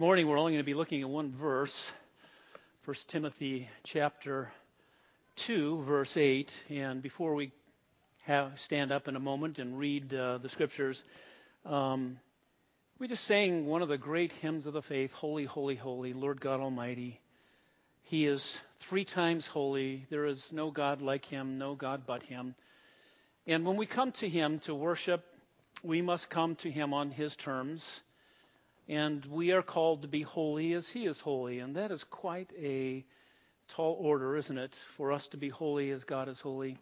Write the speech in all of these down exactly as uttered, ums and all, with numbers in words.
This morning we're only going to be looking at one verse, First Timothy chapter two, verse eight. And before we have, stand up in a moment and read uh, the scriptures, um, we just sang one of the great hymns of the faith, Holy, Holy, Holy, Lord God Almighty. He is three times holy. There is no God like him, no God but him. And when we come to him to worship, we must come to him on his terms. And we are called to be holy as he is holy. And that is quite a tall order, isn't it, for us to be holy as God is holy.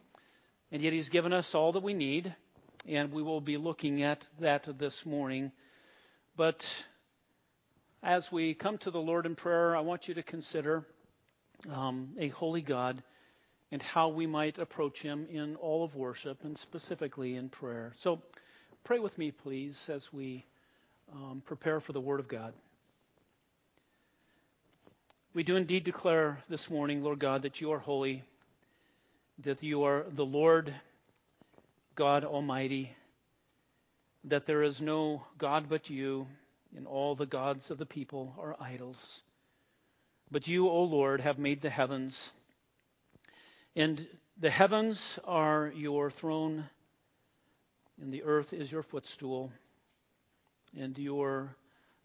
And yet he's given us all that we need. And we will be looking at that this morning. But as we come to the Lord in prayer, I want you to consider um, a holy God and how we might approach him in all of worship and specifically in prayer. So pray with me, please, as we Um, prepare for the Word of God. We do indeed declare this morning, Lord God, that you are holy, that you are the Lord God Almighty, that there is no God but you, and all the gods of the people are idols. But you, O Lord, have made the heavens, and the heavens are your throne, and the earth is your footstool. And your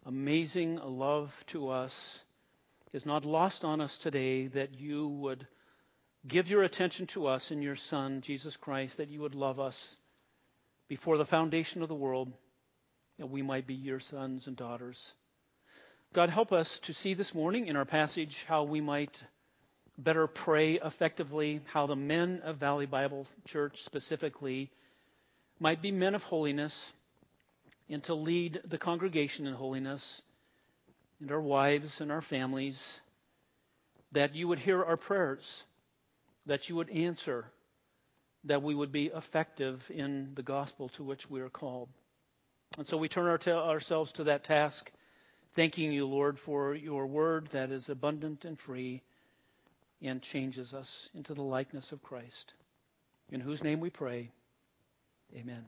amazing love to us is not lost on us today, that you would give your attention to us in your Son, Jesus Christ, that you would love us before the foundation of the world, that we might be your sons and daughters. God, help us to see this morning in our passage how we might better pray effectively, how the men of Valley Bible Church specifically might be men of holiness, and to lead the congregation in holiness, and our wives and our families, that you would hear our prayers, that you would answer, that we would be effective in the gospel to which we are called. And so we turn our t- ourselves to that task, thanking you, Lord, for your word that is abundant and free and changes us into the likeness of Christ, in whose name we pray. Amen.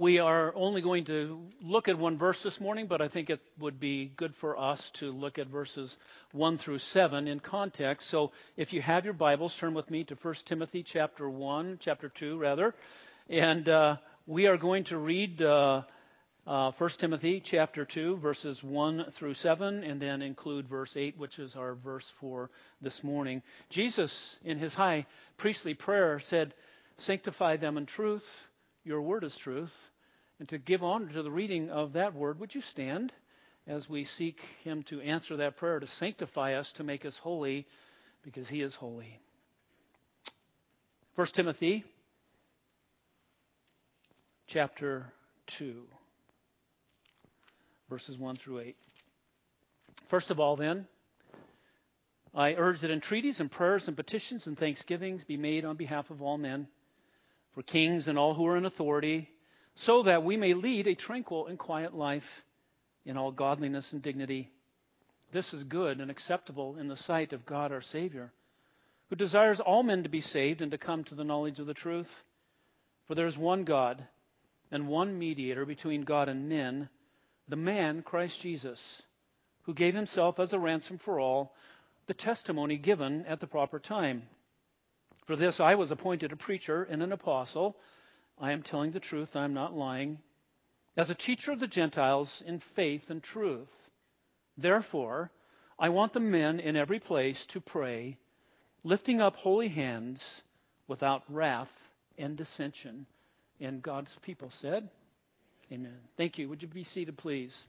We are only going to look at one verse this morning, but I think it would be good for us to look at verses one through seven in context. So if you have your Bibles, turn with me to First Timothy chapter one, chapter two rather. And uh, we are going to read uh, uh, First Timothy chapter two, verses one through seven, and then include verse eight, which is our verse for this morning. Jesus, in his high priestly prayer, said, "Sanctify them in truth. Your word is truth." And to give honor to the reading of that word, would you stand as we seek him to answer that prayer, to sanctify us, to make us holy, because he is holy. First Timothy chapter two, verses one through eight. First of all, then, I urge that entreaties and prayers and petitions and thanksgivings be made on behalf of all men, for kings and all who are in authority, so that we may lead a tranquil and quiet life in all godliness and dignity. This is good and acceptable in the sight of God our Savior, who desires all men to be saved and to come to the knowledge of the truth. For there is one God and one mediator between God and men, the man Christ Jesus, who gave himself as a ransom for all, the testimony given at the proper time. For this I was appointed a preacher and an apostle. I am telling the truth, I am not lying. As a teacher of the Gentiles in faith and truth. Therefore, I want the men in every place to pray, lifting up holy hands without wrath and dissension. And God's people said, Amen. Thank you. Would you be seated, please?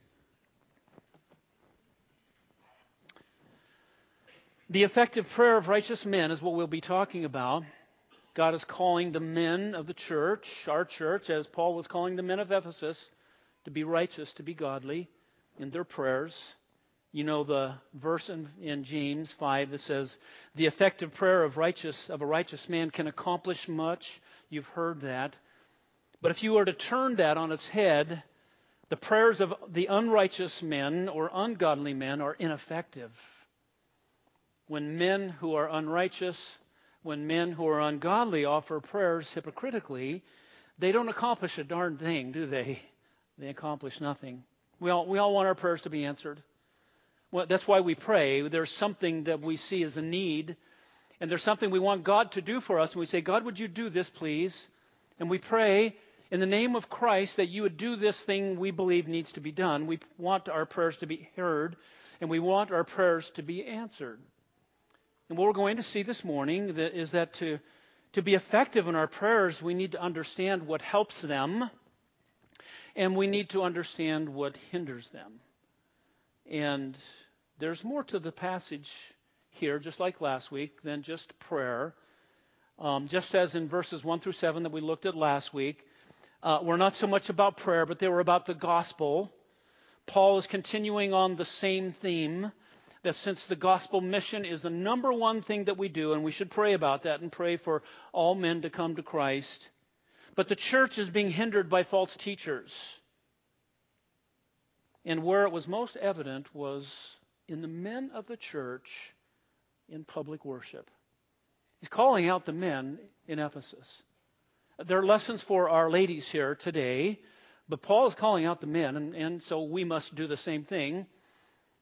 The effective prayer of righteous men is what we'll be talking about. God is calling the men of the church, our church, as Paul was calling the men of Ephesus, to be righteous, to be godly in their prayers. You know the verse in, in James five that says, the effective prayer of righteous of a righteous man can accomplish much. You've heard that. But if you were to turn that on its head, the prayers of the unrighteous men or ungodly men are ineffective. When men who are unrighteous, when men who are ungodly offer prayers hypocritically, they don't accomplish a darn thing, do they? They accomplish nothing. We all, we all want our prayers to be answered. Well, that's why we pray. There's something that we see as a need, and there's something we want God to do for us. And we say, God, would you do this, please? And we pray in the name of Christ that you would do this thing we believe needs to be done. We want our prayers to be heard, and we want our prayers to be answered. And what we're going to see this morning is that to, to be effective in our prayers, we need to understand what helps them, and we need to understand what hinders them. And there's more to the passage here, just like last week, than just prayer. Um, just as in verses one through seven that we looked at last week, uh, were not so much about prayer, but they were about the gospel. Paul is continuing on the same theme, that since the gospel mission is the number one thing that we do, and we should pray about that and pray for all men to come to Christ, but the church is being hindered by false teachers. And where it was most evident was in the men of the church in public worship. He's calling out the men in Ephesus. There are lessons for our ladies here today, but Paul is calling out the men, and, and so we must do the same thing.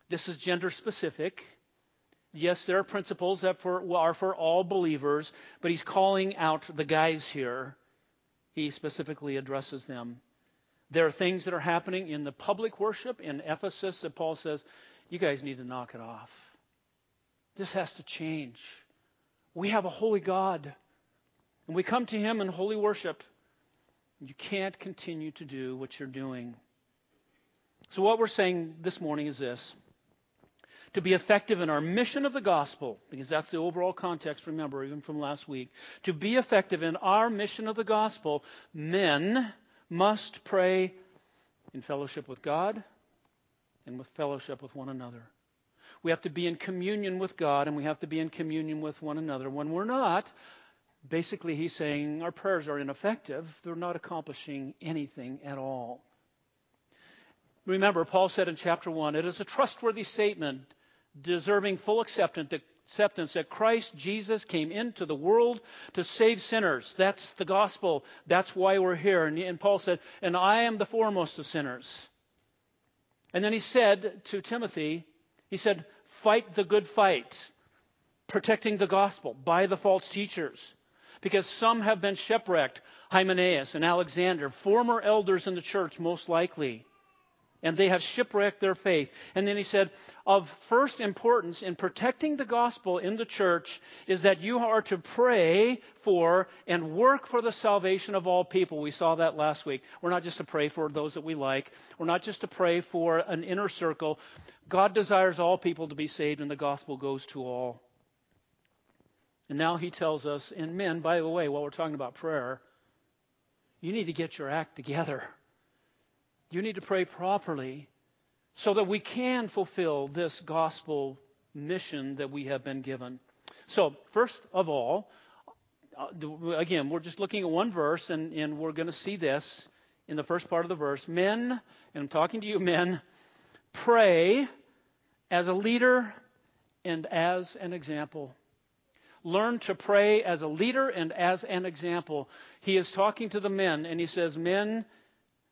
This is gender specific. Yes, there are principles that for, are for all believers, but he's calling out the guys here. He specifically addresses them. There are things that are happening in the public worship in Ephesus that Paul says, you guys need to knock it off. This has to change. We have a holy God, and we come to him in holy worship. You can't continue to do what you're doing. So what we're saying this morning is this. To be effective in our mission of the gospel, because that's the overall context, remember, even from last week. To be effective in our mission of the gospel, men must pray in fellowship with God and with fellowship with one another. We have to be in communion with God, and we have to be in communion with one another. When we're not, basically he's saying our prayers are ineffective. They're not accomplishing anything at all. Remember, Paul said in chapter one, it is a trustworthy statement deserving full acceptance that Christ Jesus came into the world to save sinners. That's the gospel. That's why we're here. And, and Paul said, and I am the foremost of sinners. And then he said to Timothy, he said, fight the good fight, protecting the gospel by the false teachers, because some have been shipwrecked, Hymenaeus and Alexander, former elders in the church most likely. And they have shipwrecked their faith. And then he said, of first importance in protecting the gospel in the church is that you are to pray for and work for the salvation of all people. We saw that last week. We're not just to pray for those that we like. We're not just to pray for an inner circle. God desires all people to be saved, and the gospel goes to all. And now he tells us, and men, by the way, while we're talking about prayer, you need to get your act together. You need to pray properly so that we can fulfill this gospel mission that we have been given. So, first of all, again, we're just looking at one verse, and, and we're going to see this in the first part of the verse. Men, and I'm talking to you men, pray as a leader and as an example. Learn to pray as a leader and as an example. He is talking to the men, and he says, men,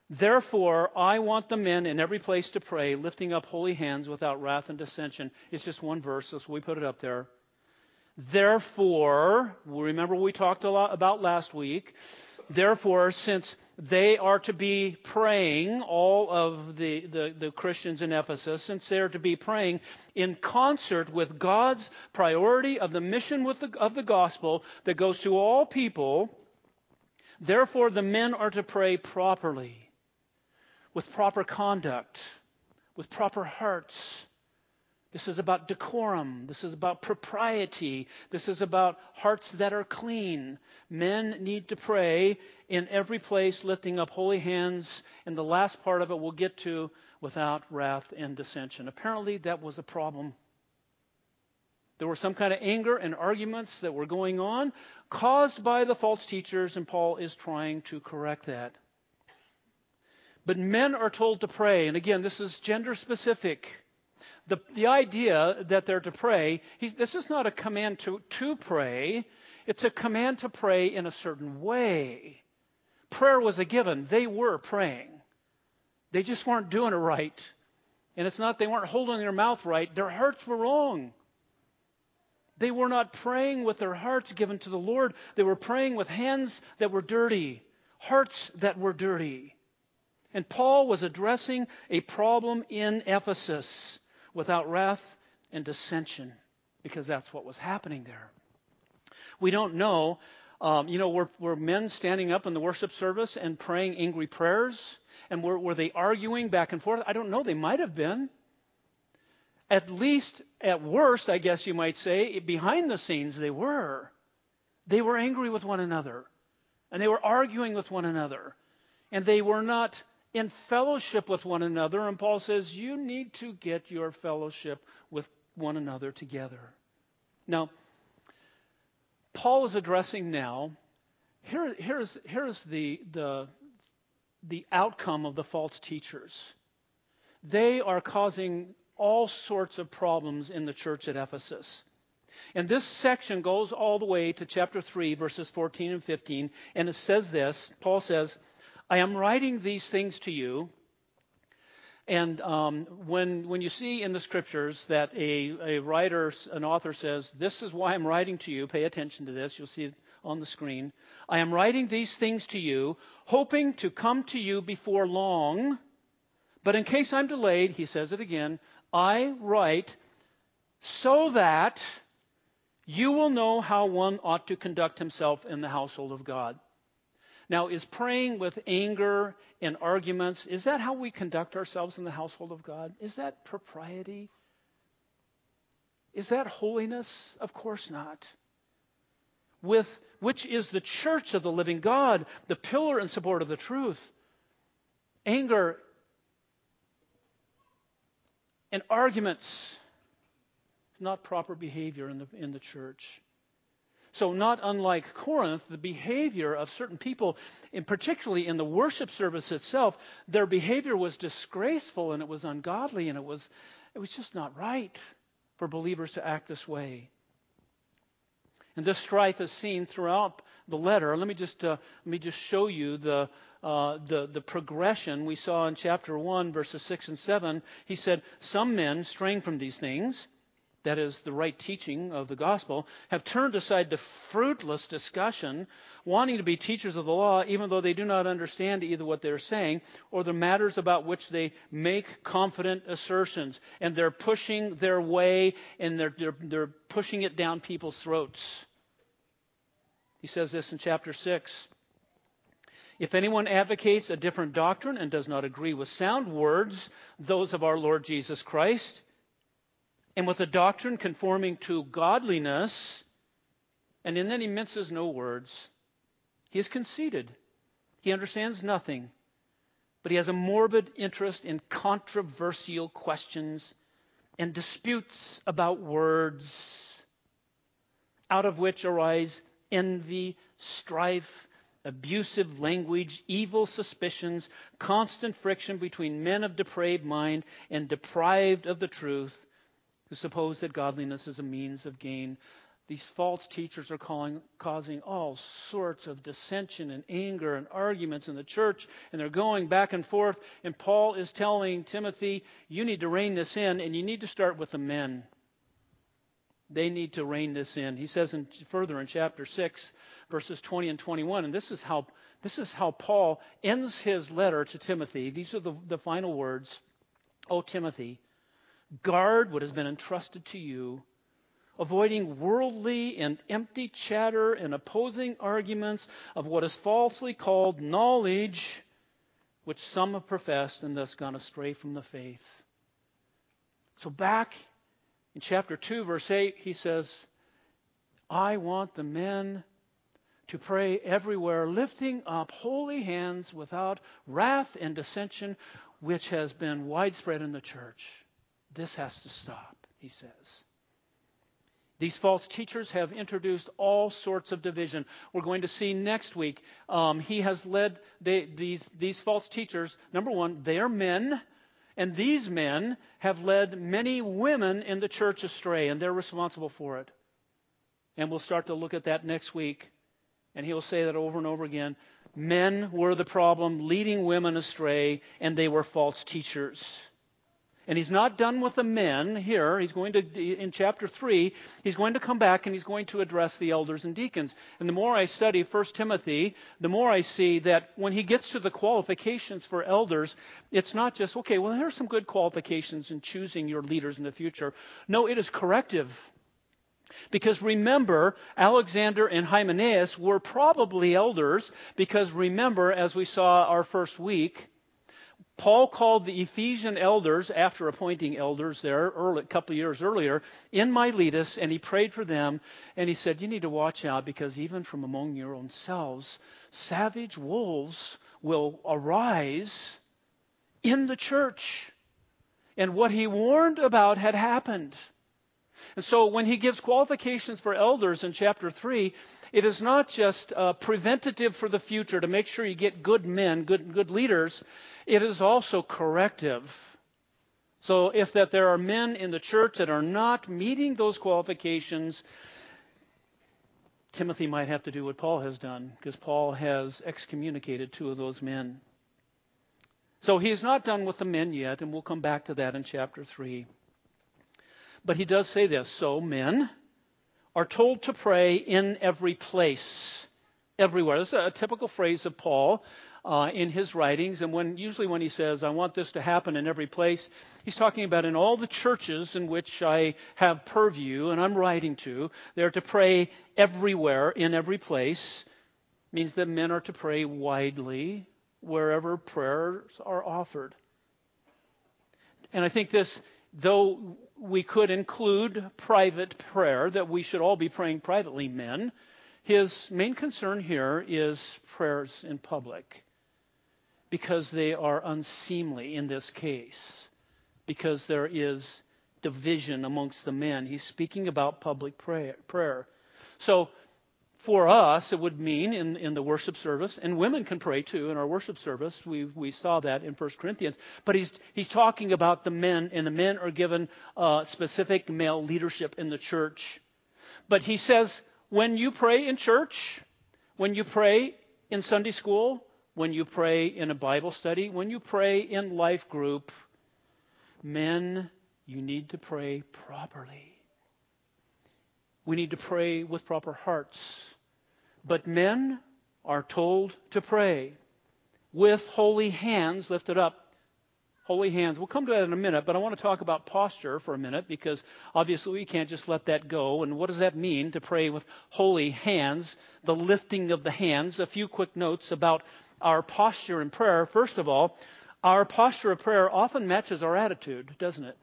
therefore, I want the men in every place to pray, lifting up holy hands without wrath and dissension. It's just one verse, so we put it up there. Therefore, remember we talked a lot about last week. Therefore, since they are to be praying, all of the, the, the Christians in Ephesus, since they are to be praying in concert with God's priority of the mission with the, of the gospel that goes to all people, therefore the men are to pray properly, with proper conduct, with proper hearts. This is about decorum. This is about propriety. This is about hearts that are clean. Men need to pray in every place, lifting up holy hands. And the last part of it we'll get to, without wrath and dissension. Apparently that was a problem. There were some kind of anger and arguments that were going on caused by the false teachers, and Paul is trying to correct that. But men are told to pray. And again, this is gender specific. The, the idea that they're to pray, he's, this is not a command to, to pray. It's a command to pray in a certain way. Prayer was a given. They were praying. They just weren't doing it right. And it's not they weren't holding their mouth right. Their hearts were wrong. They were not praying with their hearts given to the Lord. They were praying with hands that were dirty, hearts that were dirty. And Paul was addressing a problem in Ephesus without wrath and dissension, because that's what was happening there. We don't know. Um, you know, were, were men standing up in the worship service and praying angry prayers? And were, were they arguing back and forth? I don't know. They might have been. At least, at worst, I guess you might say, behind the scenes, they were. They were angry with one another. And they were arguing with one another. And they were not in fellowship with one another. And Paul says, you need to get your fellowship with one another together. Now, Paul is addressing now, here, here's, here's the, the, the outcome of the false teachers. They are causing all sorts of problems in the church at Ephesus. And this section goes all the way to chapter three, verses fourteen and fifteen, and it says this. Paul says, I am writing these things to you, and um, when when you see in the Scriptures that a, a writer, an author says, this is why I'm writing to you, pay attention to this, you'll see it on the screen. I am writing these things to you, hoping to come to you before long, but in case I'm delayed, he says it again, I write so that you will know how one ought to conduct himself in the household of God. Now, is praying with anger and arguments, is that how we conduct ourselves in the household of God? Is that propriety? Is that holiness? Of course not. With which is the church of the living God, the pillar and support of the truth. Anger and arguments, not proper behavior in the in the church. So not unlike Corinth, the behavior of certain people, and particularly in the worship service itself, their behavior was disgraceful and it was ungodly and it was, it was just not right for believers to act this way. And this strife is seen throughout the letter. Let me just uh, let me just show you the uh, the the progression we saw in chapter one, verses six and seven. He said, "Some men straying from these things," that is the right teaching of the gospel, have turned aside to fruitless discussion, wanting to be teachers of the law, even though they do not understand either what they're saying or the matters about which they make confident assertions. And they're pushing their way, and they're, they're, they're pushing it down people's throats. He says this in chapter six. If anyone advocates a different doctrine and does not agree with sound words, those of our Lord Jesus Christ, and with a doctrine conforming to godliness, and then he minces no words. He is conceited. He understands nothing, but he has a morbid interest in controversial questions and disputes about words, out of which arise envy, strife, abusive language, evil suspicions, constant friction between men of depraved mind and deprived of the truth, who suppose that godliness is a means of gain. These false teachers are calling, causing all sorts of dissension and anger and arguments in the church, and they're going back and forth. And Paul is telling Timothy, you need to rein this in, and you need to start with the men. They need to rein this in. He says in, further in chapter six, verses twenty and twenty-one, and this is how, this is how Paul ends his letter to Timothy. These are the, the final words. O Timothy, guard what has been entrusted to you, avoiding worldly and empty chatter and opposing arguments of what is falsely called knowledge, which some have professed and thus gone astray from the faith. So back in chapter two, verse eight, he says, I want the men to pray everywhere, lifting up holy hands without wrath and dissension, which has been widespread in the church. This has to stop, he says. These false teachers have introduced all sorts of division. We're going to see next week. Um, he has led they, these these false teachers. Number one, they are men, and these men have led many women in the church astray, and they're responsible for it. And we'll start to look at that next week and he'll say that over and over again, men were the problem, leading women astray, and they were false teachers. And he's not done with the men here. He's going to, in chapter three, he's going to come back and he's going to address the elders and deacons. And the more I study First Timothy, the more I see that when he gets to the qualifications for elders, it's not just, okay, well, here's some good qualifications in choosing your leaders in the future. No, it is corrective. Because remember, Alexander and Hymenaeus were probably elders, because remember, as we saw our first week, Paul called the Ephesian elders, after appointing elders there early, a couple of years earlier, in Miletus, and he prayed for them, and he said, you need to watch out, because even from among your own selves, savage wolves will arise in the church. And what he warned about had happened. And so when he gives qualifications for elders in chapter three, it is not just uh, preventative for the future to make sure you get good men, good, good leaders. It is also corrective. So if that there are men in the church that are not meeting those qualifications, Timothy might have to do what Paul has done, because Paul has excommunicated two of those men. So he is not done with the men yet, and we'll come back to that in chapter three. But he does say this, so men are told to pray in every place, everywhere. This is a typical phrase of Paul uh, in his writings. And when usually when he says, I want this to happen in every place, he's talking about in all the churches in which I have purview and I'm writing to, they're to pray everywhere, in every place. It means that men are to pray widely wherever prayers are offered. And I think this, though we could include private prayer, that we should all be praying privately, men, his main concern here is prayers in public, because they are unseemly in this case, because there is division amongst the men. He's speaking about public prayer. So for us, it would mean in, in the worship service, and women can pray too in our worship service. We we saw that in First Corinthians. But he's he's talking about the men, and the men are given uh, specific male leadership in the church. But he says, when you pray in church, when you pray in Sunday school, when you pray in a Bible study, when you pray in life group, men, you need to pray properly. We need to pray with proper hearts. But men are told to pray with holy hands lifted up. Holy hands. We'll come to that in a minute, but I want to talk about posture for a minute, because obviously we can't just let that go. And what does that mean to pray with holy hands? The lifting of the hands. A few quick notes about our posture in prayer. First of all, our posture of prayer often matches our attitude, doesn't it?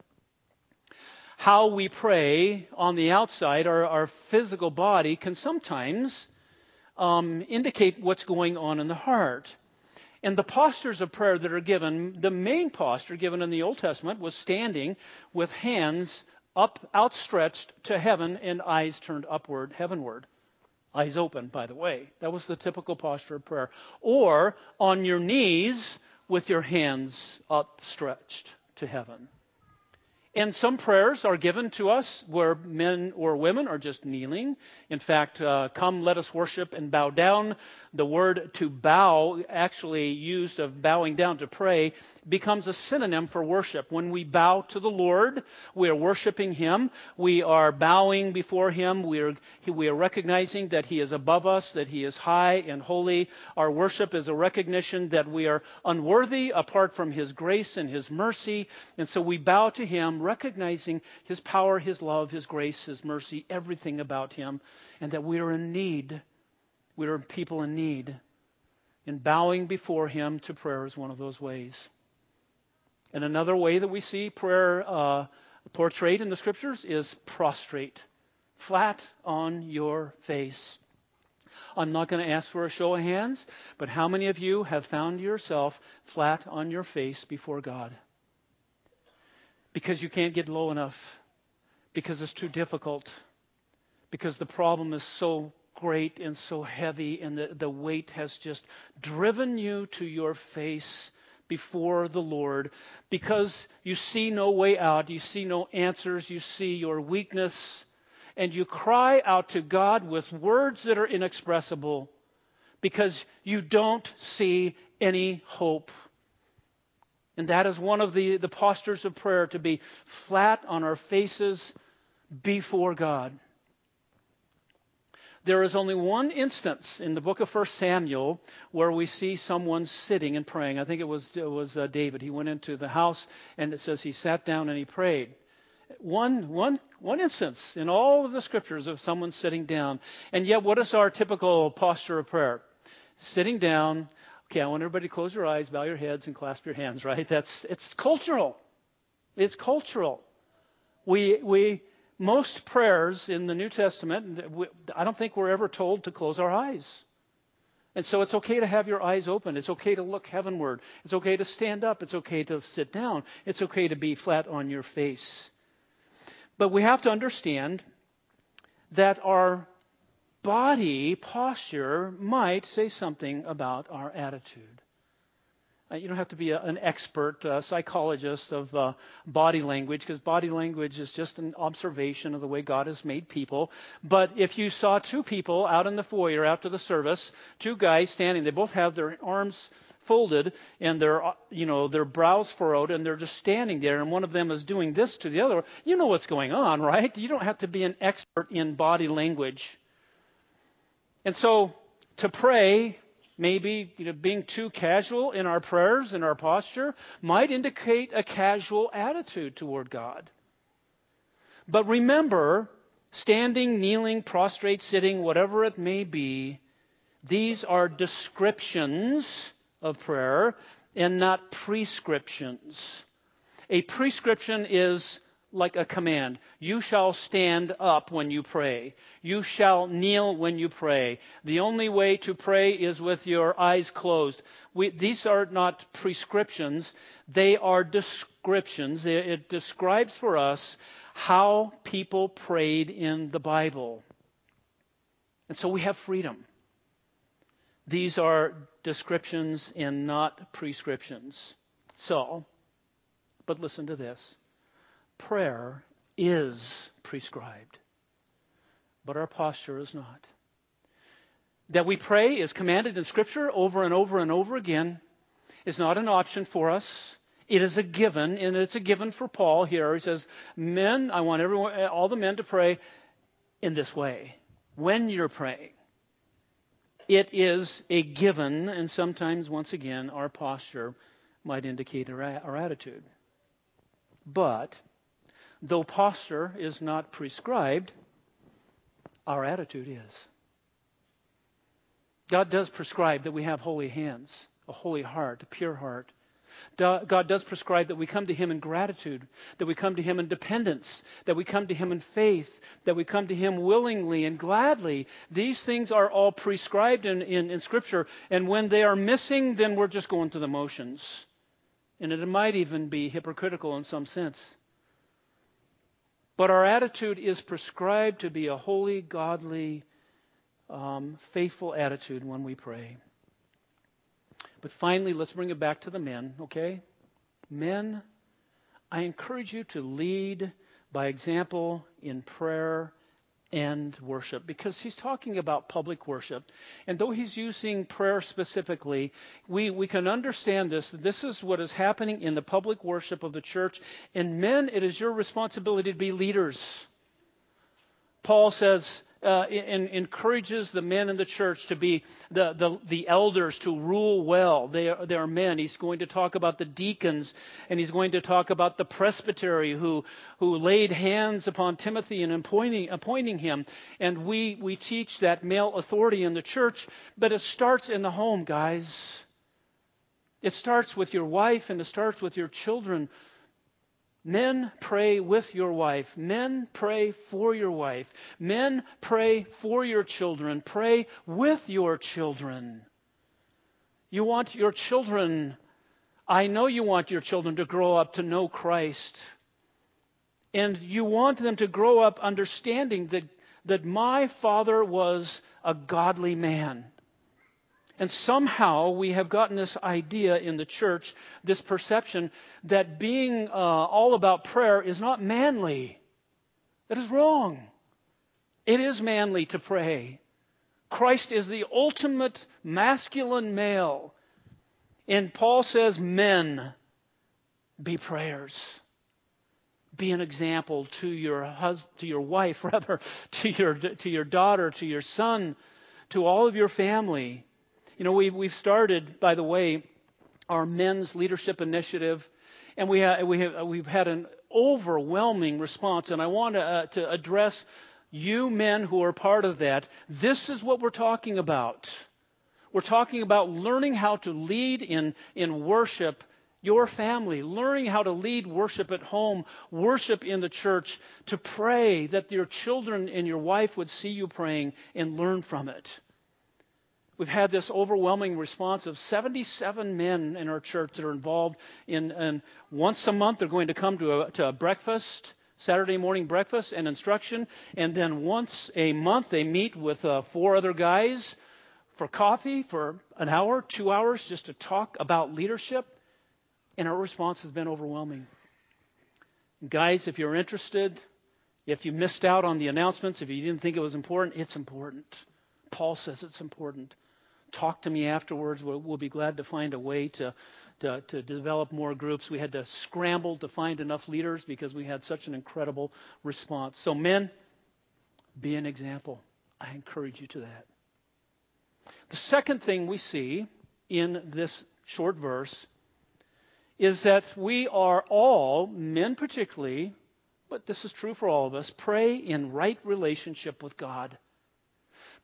How we pray on the outside, our, our physical body, can sometimes um, indicate what's going on in the heart. And the postures of prayer that are given, the main posture given in the Old Testament was standing with hands up, outstretched to heaven and eyes turned upward, heavenward. Eyes open, by the way. That was the typical posture of prayer. Or on your knees with your hands upstretched to heaven. And some prayers are given to us where men or women are just kneeling. In fact, uh, come let us worship and bow down. The word to bow, actually used of bowing down to pray, becomes a synonym for worship. When we bow to the Lord, we are worshiping Him. We are bowing before Him. We are, we are recognizing that He is above us, that He is high and holy. Our worship is a recognition that we are unworthy apart from His grace and His mercy. And so we bow to Him, recognizing His power, His love, His grace, His mercy, everything about Him, and that we are in need. We are people in need. And bowing before Him to prayer is one of those ways. And another way that we see prayer uh, portrayed in the Scriptures is prostrate, flat on your face. I'm not going to ask for a show of hands, but how many of you have found yourself flat on your face before God? Because you can't get low enough, because it's too difficult, because the problem is so great and so heavy, and the, the weight has just driven you to your face before the Lord, because you see no way out, you see no answers, you see your weakness, and you cry out to God with words that are inexpressible. because you don't see any hope. And that is one of the, the postures of prayer, to be flat on our faces before God. There is only one instance in the book of First Samuel where we see someone sitting and praying. I think it was, it was uh, David. He went into the house, and it says he sat down and he prayed. One, one, one instance in all of the scriptures of someone sitting down. And yet, what is our typical posture of prayer? Sitting down. Okay, I want everybody to close your eyes, bow your heads, and clasp your hands, right? That's it's cultural. It's cultural. We we most prayers in the New Testament, we, I don't think we're ever told to close our eyes. And so it's okay to have your eyes open. It's okay to look heavenward. It's okay to stand up. It's okay to sit down. It's okay to be flat on your face. But we have to understand that our body posture might say something about our attitude. Uh, you don't have to be a, an expert uh, psychologist of uh, body language, because body language is just an observation of the way God has made people. But if you saw two people out in the foyer after the service, two guys standing, they both have their arms folded and their, you know, their brows furrowed, and they're just standing there, and one of them is doing this to the other. You know what's going on, right? You don't have to be an expert in body language. And so to pray, maybe, you know, being too casual in our prayers and our posture might indicate a casual attitude toward God. But remember, standing, kneeling, prostrate, sitting, whatever it may be, these are descriptions of prayer and not prescriptions. A prescription is like a command. You shall stand up when you pray. You shall kneel when you pray. The only way to pray is with your eyes closed. We, these are not prescriptions. They are descriptions. It, it describes for us how people prayed in the Bible. And so we have freedom. These are descriptions and not prescriptions. So, but listen to this. Prayer is prescribed, but our posture is not. That we pray is commanded in Scripture over and over and over again. It's not an option for us. It is a given, and it's a given for Paul here. He says, men, I want everyone, all the men to pray in this way. When you're praying. It is a given, and sometimes, once again, our posture might indicate our, our attitude. But though posture is not prescribed, our attitude is. God does prescribe that we have holy hands, a holy heart, a pure heart. God does prescribe that we come to Him in gratitude, that we come to Him in dependence, that we come to Him in faith, that we come to Him willingly and gladly. These things are all prescribed in, in, in Scripture, and when they are missing, then we're just going through the motions. And it might even be hypocritical in some sense. But our attitude is prescribed to be a holy, godly, um, faithful attitude when we pray. But finally, let's bring it back to the men, okay? Men, I encourage you to lead by example in prayer and worship, because he's talking about public worship. And though he's using prayer specifically, we, we can understand this. This is what is happening in the public worship of the church. And men, it is your responsibility to be leaders. Paul says... Uh, and encourages the men in the church to be the, the, the elders, to rule well. They are, they are men. He's going to talk about the deacons, and he's going to talk about the presbytery who who laid hands upon Timothy and appointing, appointing him. And we, we teach that male authority in the church, but it starts in the home, guys. It starts with your wife, and it starts with your children. Men, pray with your wife. Men, pray for your wife. Men, pray for your children. Pray with your children. You want your children. I know you want your children to grow up to know Christ. And you want them to grow up understanding that, that my father was a godly man. And somehow we have gotten this idea in the church, this perception that being uh, all about prayer is not manly. That is wrong. It is manly to pray. Christ is the ultimate masculine male. And Paul says, men, be prayers. Be an example to your husband, to your wife, rather, to your to your daughter, to your son, to all of your family. You know, we've we've started, by the way, our men's leadership initiative, and we ha- we have we've had an overwhelming response. And I want to uh, to address you men who are part of that. This is what we're talking about. We're talking about learning how to lead in in worship. Your family, learning how to lead worship at home, worship in the church, to pray that your children and your wife would see you praying and learn from it. We've had this overwhelming response of seventy-seven men in our church that are involved in, and once a month they're going to come to a, to a breakfast, Saturday morning breakfast and instruction, and then once a month they meet with uh, four other guys for coffee for an hour, two hours, just to talk about leadership. And our response has been overwhelming. Guys, if you're interested, if you missed out on the announcements, if you didn't think it was important, it's important. Paul says it's important. Talk to me afterwards. We'll, we'll be glad to find a way to, to, to develop more groups. We had to scramble to find enough leaders because we had such an incredible response. So men, be an example. I encourage you to that. The second thing we see in this short verse is that we are all, men particularly, but this is true for all of us, pray in right relationship with God.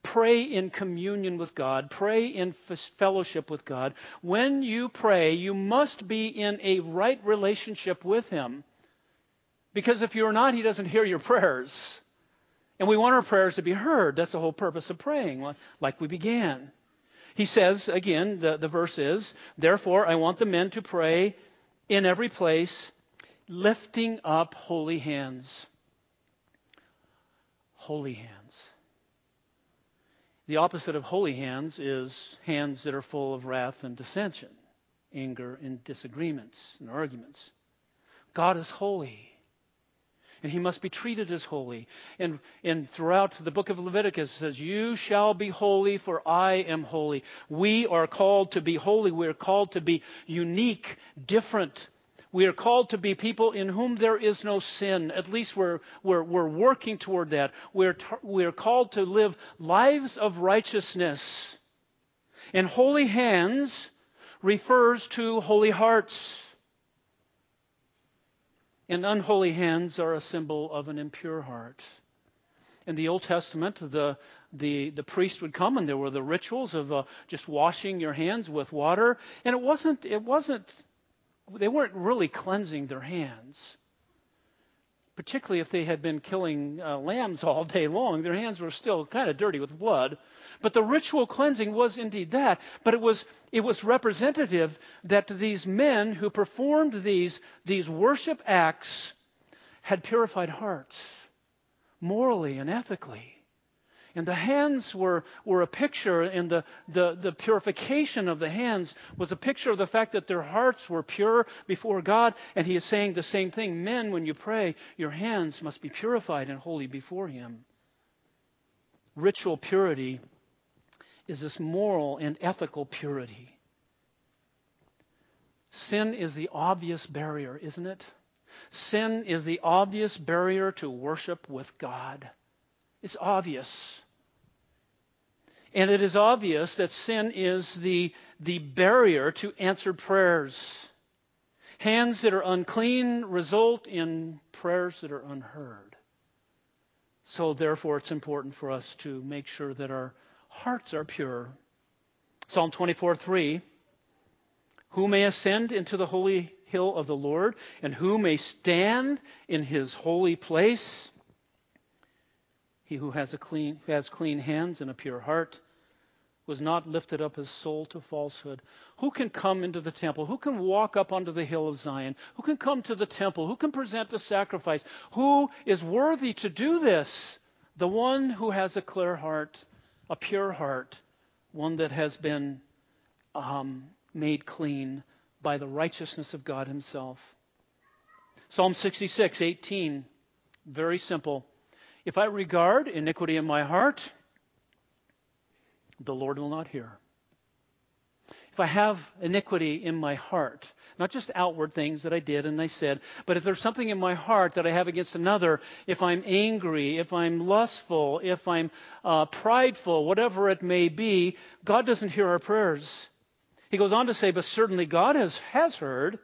Pray in communion with God. Pray in fellowship with God. When you pray, you must be in a right relationship with Him. Because if you're not, He doesn't hear your prayers. And we want our prayers to be heard. That's the whole purpose of praying, like we began. He says, again, the, the verse is, therefore I want the men to pray in every place, lifting up holy hands. Holy hands. The opposite of holy hands is hands that are full of wrath and dissension, anger and disagreements and arguments. God is holy, and He must be treated as holy. And, and throughout the book of Leviticus it says, you shall be holy, for I am holy. We are called to be holy. We are called to be unique, different. We are called to be people in whom there is no sin. At least we're, we're, we're working toward that. We're, we're called to live lives of righteousness. And holy hands refers to holy hearts. And unholy hands are a symbol of an impure heart. In the Old Testament, the the, the priest would come, and there were the rituals of uh, just washing your hands with water. And it wasn't it wasn't they weren't really cleansing their hands, particularly if they had been killing uh, lambs all day long. Their hands were still kind of dirty with blood. But the ritual cleansing was indeed that. But it was it was representative that these men who performed these, these worship acts had purified hearts, morally and ethically. And the hands were, were a picture, and the, the, the purification of the hands was a picture of the fact that their hearts were pure before God. And he is saying the same thing. Men, when you pray, your hands must be purified and holy before Him. Ritual purity is this moral and ethical purity. Sin is the obvious barrier, isn't it? Sin is the obvious barrier to worship with God. It's obvious. And it is obvious that sin is the, the barrier to answered prayers. Hands that are unclean result in prayers that are unheard. So therefore, it's important for us to make sure that our hearts are pure. Psalm twenty-four three, who may ascend into the holy hill of the Lord, and who may stand in His holy place? He who has a clean who has clean hands and a pure heart, was not lifted up his soul to falsehood. Who can come into the temple? Who can walk up onto the hill of Zion? Who can come to the temple? Who can present the sacrifice? Who is worthy to do this? The one who has a clear heart, a pure heart, one that has been um, made clean by the righteousness of God Himself. Psalm sixty-six eighteen, very simple. If I regard iniquity in my heart, the Lord will not hear. If I have iniquity in my heart, not just outward things that I did and I said, but if there's something in my heart that I have against another, if I'm angry, if I'm lustful, if I'm uh, prideful, whatever it may be, God doesn't hear our prayers. He goes on to say, but certainly God has, has heard.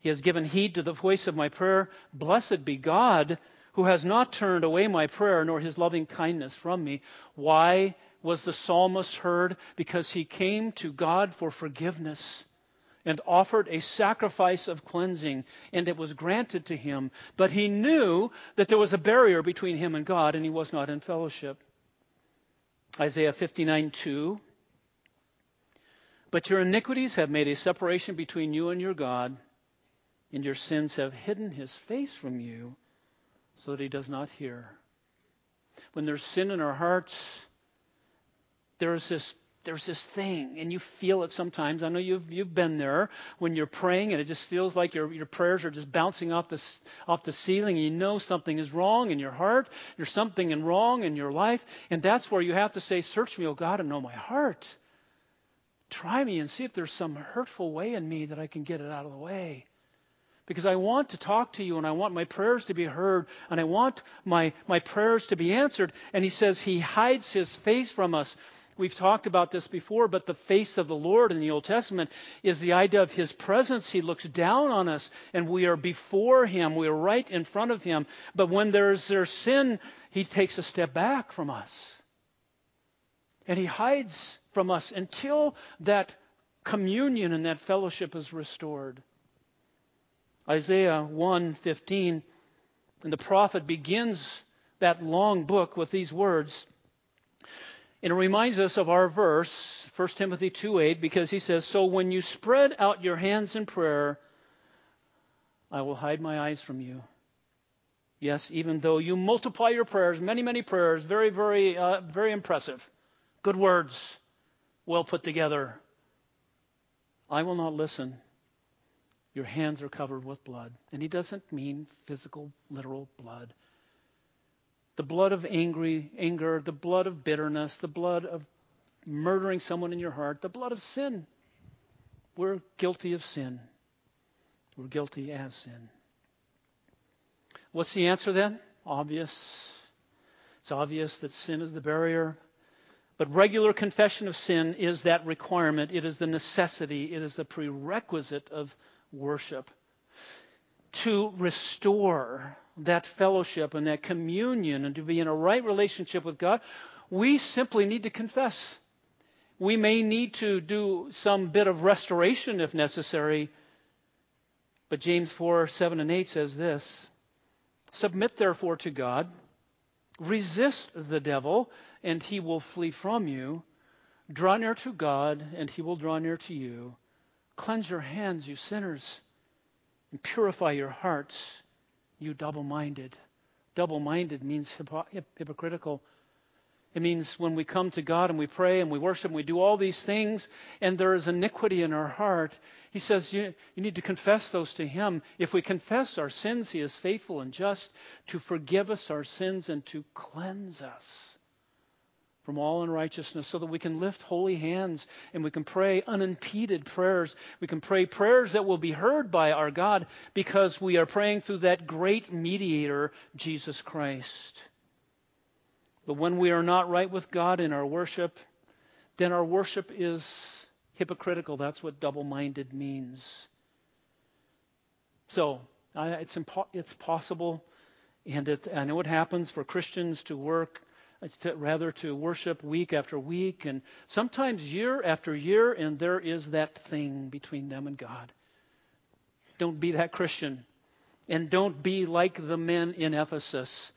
He has given heed to the voice of my prayer. Blessed be God who has not turned away my prayer nor his loving kindness from me. Why was the psalmist heard? Because he came to God for forgiveness and offered a sacrifice of cleansing, and it was granted to him. But he knew that there was a barrier between him and God, and he was not in fellowship. Isaiah fifty-nine two. But your iniquities have made a separation between you and your God, and your sins have hidden his face from you so that he does not hear. When there's sin in our hearts, There's this, there's this thing, and you feel it sometimes. I know you've you've been there when you're praying, and it just feels like your your prayers are just bouncing off the off the ceiling. You know something is wrong in your heart. There's something wrong in your life, and that's where you have to say, "Search me, O God, and know my heart. Try me and see if there's some hurtful way in me that I can get it out of the way." Because I want to talk to you, and I want my prayers to be heard, and I want my my prayers to be answered. And he says he hides his face from us. We've talked about this before, but the face of the Lord in the Old Testament is the idea of his presence. He looks down on us, and we are before him. We are right in front of him. But when there's there's sin, he takes a step back from us. And he hides from us until that communion and that fellowship is restored. Isaiah one fifteen, and the prophet begins that long book with these words. And it reminds us of our verse, First Timothy two eight, because he says, so when you spread out your hands in prayer, I will hide my eyes from you. Yes, even though you multiply your prayers, many, many prayers, very, very, uh, very impressive. Good words, well put together. I will not listen. Your hands are covered with blood. And he doesn't mean physical, literal blood. The blood of angry, anger, the blood of bitterness, the blood of murdering someone in your heart, the blood of sin. We're guilty of sin. We're guilty as sin. What's the answer then? Obvious. It's obvious that sin is the barrier. But regular confession of sin is that requirement. It is the necessity. It is the prerequisite of worship. To restore that fellowship and that communion and to be in a right relationship with God, we simply need to confess. We may need to do some bit of restoration if necessary. But James four, seven and eight says this, submit therefore to God, resist the devil, and he will flee from you. Draw near to God, and he will draw near to you. Cleanse your hands, you sinners, and purify your hearts, you double-minded. Double-minded means hypo- hypocritical. It means when we come to God and we pray and we worship and we do all these things and there is iniquity in our heart, he says you, you need to confess those to him. If we confess our sins, he is faithful and just to forgive us our sins and to cleanse us from all unrighteousness so that we can lift holy hands and we can pray unimpeded prayers. We can pray prayers that will be heard by our God because we are praying through that great mediator, Jesus Christ. But when we are not right with God in our worship, then our worship is hypocritical. That's what double-minded means. So I, it's, impo- it's possible, and it, I know it happens for Christians to work To, rather to worship week after week and sometimes year after year, and there is that thing between them and God. Don't be that Christian, and don't be like the men in Ephesus.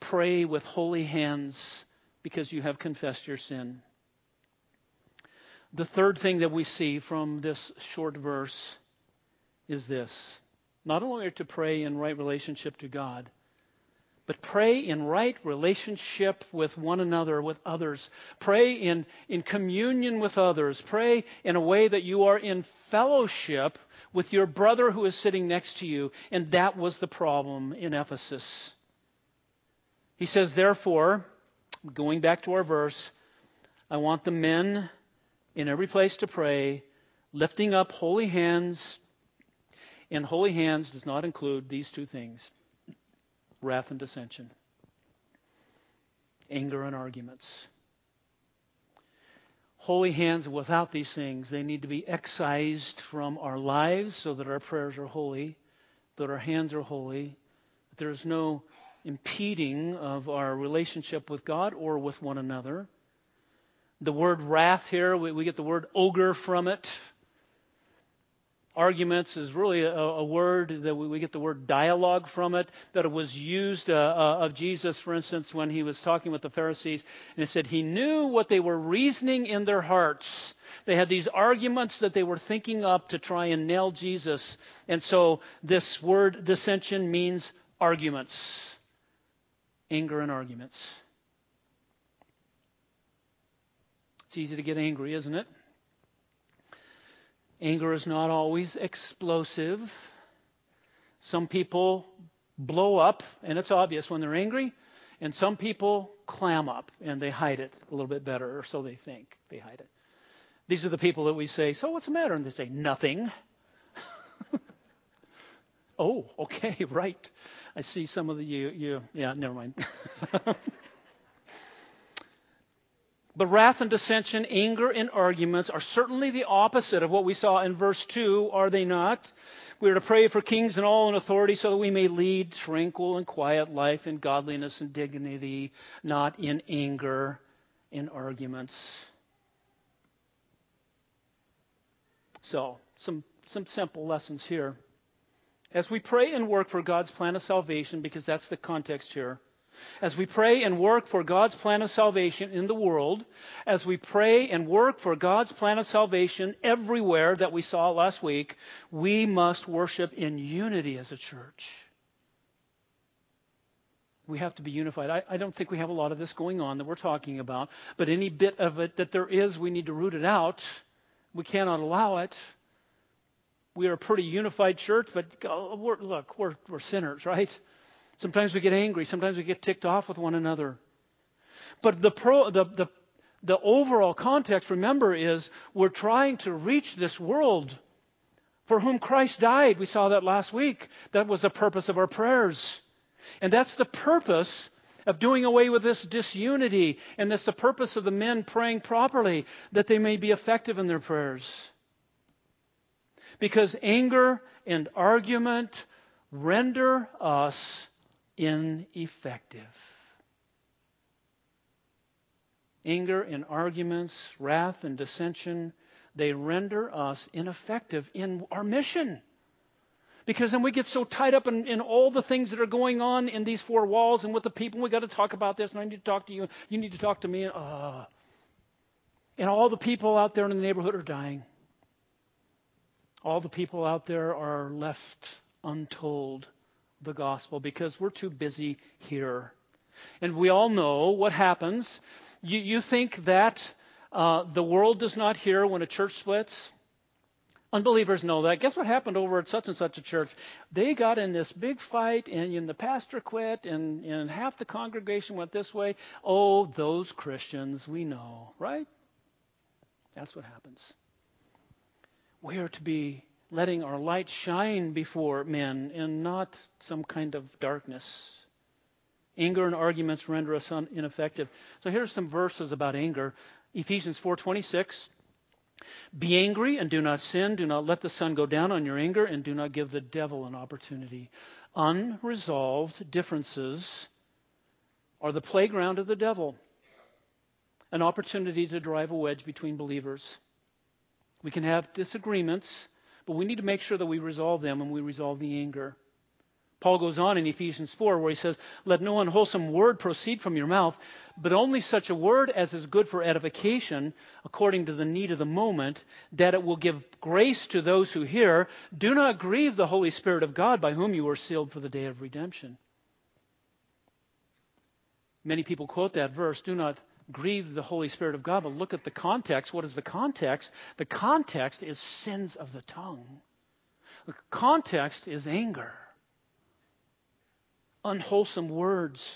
Pray with holy hands because you have confessed your sin. The third thing that we see from this short verse is this. Not only are to pray in right relationship to God, but pray in right relationship with one another, with others. Pray in, in communion with others. Pray in a way that you are in fellowship with your brother who is sitting next to you. And that was the problem in Ephesus. He says, therefore, going back to our verse, I want the men in every place to pray, lifting up holy hands. And holy hands does not include these two things: wrath and dissension, anger and arguments. Holy hands without these things, they need to be excised from our lives so that our prayers are holy, that our hands are holy, that there is no impeding of our relationship with God or with one another. The word wrath here, we, we get the word ogre from it. Arguments is really a, a word that we, we get the word dialogue from it, that it was used uh, uh, of Jesus, for instance, when he was talking with the Pharisees, and it said he knew what they were reasoning in their hearts. They had these arguments that they were thinking up to try and nail Jesus. And so this word dissension means arguments, anger and arguments. It's easy to get angry, isn't it? Anger is not always explosive. Some people blow up, and it's obvious when they're angry. And some people clam up, and they hide it a little bit better, or so they think they hide it. These are the people that we say, so what's the matter? And they say, nothing. Oh, okay, right. I see some of the you, you yeah, never mind. But wrath and dissension, anger and arguments are certainly the opposite of what we saw in verse two, are they not? We are to pray for kings and all in authority so that we may lead tranquil and quiet life in godliness and dignity, not in anger and arguments. So, some, some simple lessons here. As we pray and work for God's plan of salvation, because that's the context here, as we pray and work for God's plan of salvation in the world, as we pray and work for God's plan of salvation everywhere that we saw last week, we must worship in unity as a church. We have to be unified. I, I don't think we have a lot of this going on that we're talking about, but any bit of it that there is, we need to root it out. We cannot allow it. We are a pretty unified church, but we're, look, we're, we're sinners, right? Sometimes we get angry. Sometimes we get ticked off with one another. But the, pro, the, the, the overall context, remember, is we're trying to reach this world for whom Christ died. We saw that last week. That was the purpose of our prayers. And that's the purpose of doing away with this disunity. And that's the purpose of the men praying properly, that they may be effective in their prayers. Because anger and argument render us ineffective. Anger and arguments, wrath and dissension, they render us ineffective in our mission. Because then we get so tied up in, in all the things that are going on in these four walls and with the people. We've got to talk about this, and I need to talk to you, and you need to talk to me. And, uh, and all the people out there in the neighborhood are dying. All the people out there are left untold the gospel because we're too busy here. And we all know what happens. You, you think that uh, the world does not hear when a church splits? Unbelievers know that. Guess what happened over at such and such a church? They got in this big fight, and, and the pastor quit, and, and half the congregation went this way. Oh, those Christians, we know, right? That's what happens. We are to be letting our light shine before men and not some kind of darkness. Anger and arguments render us ineffective. So here's some verses about anger. Ephesians four twenty-six. Be angry and do not sin. Do not let the sun go down on your anger, and do not give the devil an opportunity. Unresolved differences are the playground of the devil, an opportunity to drive a wedge between believers. We can have disagreements, but we need to make sure that we resolve them and we resolve the anger. Paul goes on in Ephesians four where he says, let no unwholesome word proceed from your mouth, but only such a word as is good for edification according to the need of the moment, that it will give grace to those who hear. Do not grieve the Holy Spirit of God, by whom you were sealed for the day of redemption. Many people quote that verse, do not grieve the Holy Spirit of God, but look at the context. What is the context? The context is sins of the tongue. The context is anger, unwholesome words.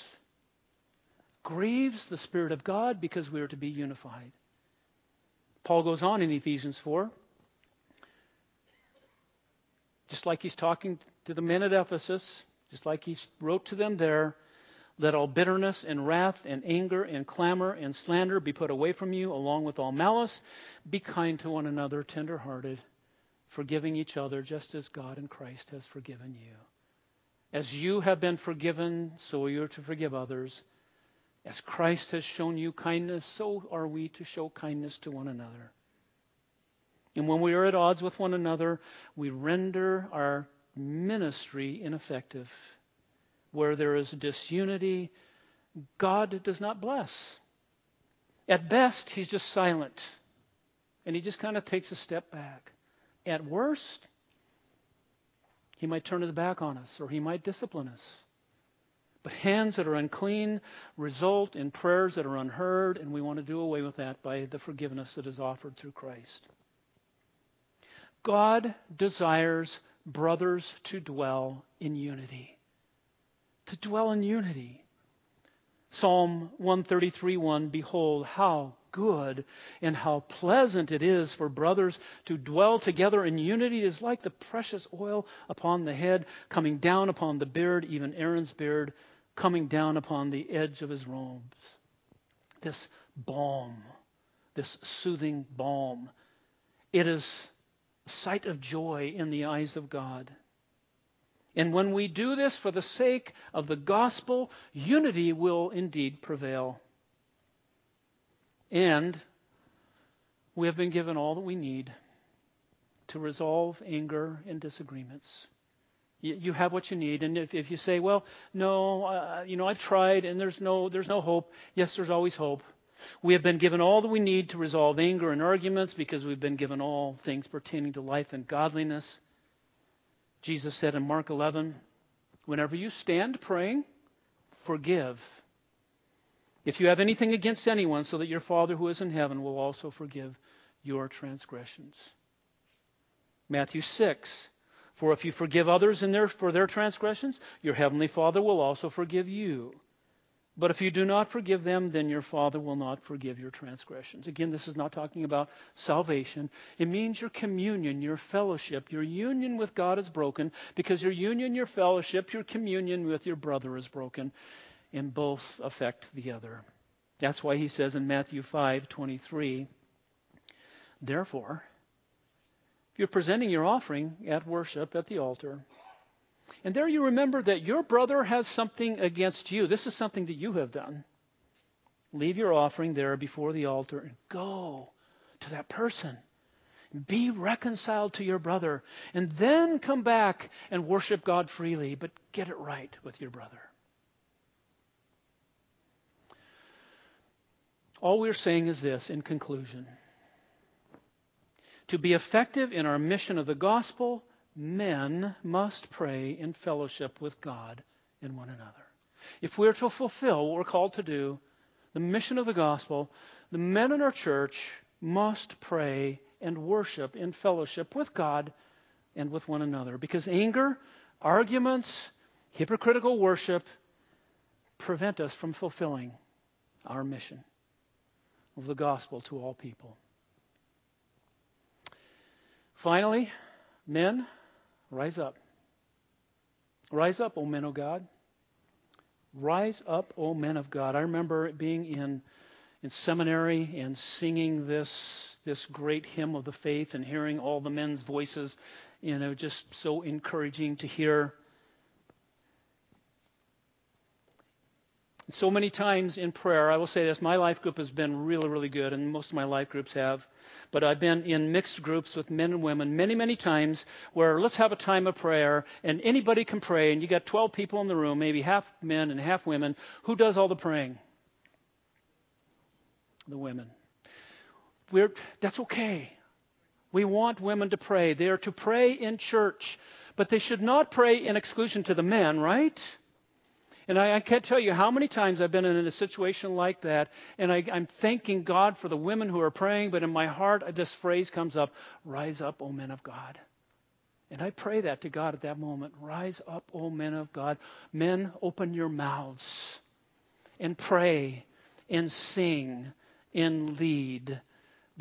Grieves the Spirit of God because we are to be unified. Paul goes on in Ephesians four, just like he's talking to the men at Ephesus, just like he wrote to them there, let all bitterness and wrath and anger and clamor and slander be put away from you, along with all malice. Be kind to one another, tenderhearted, forgiving each other, just as God in Christ has forgiven you. As you have been forgiven, so you are to forgive others. As Christ has shown you kindness, so are we to show kindness to one another. And when we are at odds with one another, we render our ministry ineffective. Where there is disunity, God does not bless. At best, he's just silent. And he just kind of takes a step back. At worst, he might turn his back on us, or he might discipline us. But hands that are unclean result in prayers that are unheard, and we want to do away with that by the forgiveness that is offered through Christ. God desires brothers to dwell in unity. To dwell in unity. Psalm one thirty-three one, behold, how good and how pleasant it is for brothers to dwell together in unity. It is like the precious oil upon the head, coming down upon the beard, even Aaron's beard, coming down upon the edge of his robes. This balm, this soothing balm, it is a sight of joy in the eyes of God. And when we do this for the sake of the gospel, unity will indeed prevail. And we have been given all that we need to resolve anger and disagreements. You have what you need. And if, if you say, well, no, uh, you know, I've tried and there's no, there's no hope. Yes, there's always hope. We have been given all that we need to resolve anger and arguments because we've been given all things pertaining to life and godliness. Jesus said in Mark eleven, whenever you stand praying, forgive. If you have anything against anyone, so that your Father who is in heaven will also forgive your transgressions. Matthew six, for if you forgive others in their, for their transgressions, your heavenly Father will also forgive you. But if you do not forgive them, then your Father will not forgive your transgressions. Again, this is not talking about salvation. It means your communion, your fellowship, your union with God is broken because your union, your fellowship, your communion with your brother is broken, and both affect the other. That's why he says in Matthew five twenty-three, therefore, if you're presenting your offering at worship at the altar, and there you remember that your brother has something against you. This is something that you have done. Leave your offering there before the altar and go to that person. Be reconciled to your brother. And then come back and worship God freely. But get it right with your brother. All we're saying is this in conclusion. To be effective in our mission of the gospel, men must pray in fellowship with God and one another. If we're to fulfill what we're called to do, the mission of the gospel, the men in our church must pray and worship in fellowship with God and with one another. Because anger, arguments, hypocritical worship prevent us from fulfilling our mission of the gospel to all people. Finally, men, rise up. Rise up, O men of God. Rise up, O men of God. I remember being in, in seminary and singing this, this great hymn of the faith and hearing all the men's voices. You know, just so encouraging to hear. So many times in prayer, I will say this, my life group has been really, really good, and most of my life groups have. But I've been in mixed groups with men and women many, many times where let's have a time of prayer, and anybody can pray, and you got twelve people in the room, maybe half men and half women. Who does all the praying? The women. We're, that's okay. We want women to pray. They are to pray in church, but they should not pray in exclusion to the men, right? And I, I can't tell you how many times I've been in a situation like that, and I, I'm thanking God for the women who are praying, but in my heart, this phrase comes up, rise up, O men of God. And I pray that to God at that moment. Rise up, O men of God. Men, open your mouths and pray and sing and lead,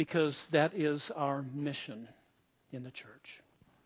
because that is our mission in the church.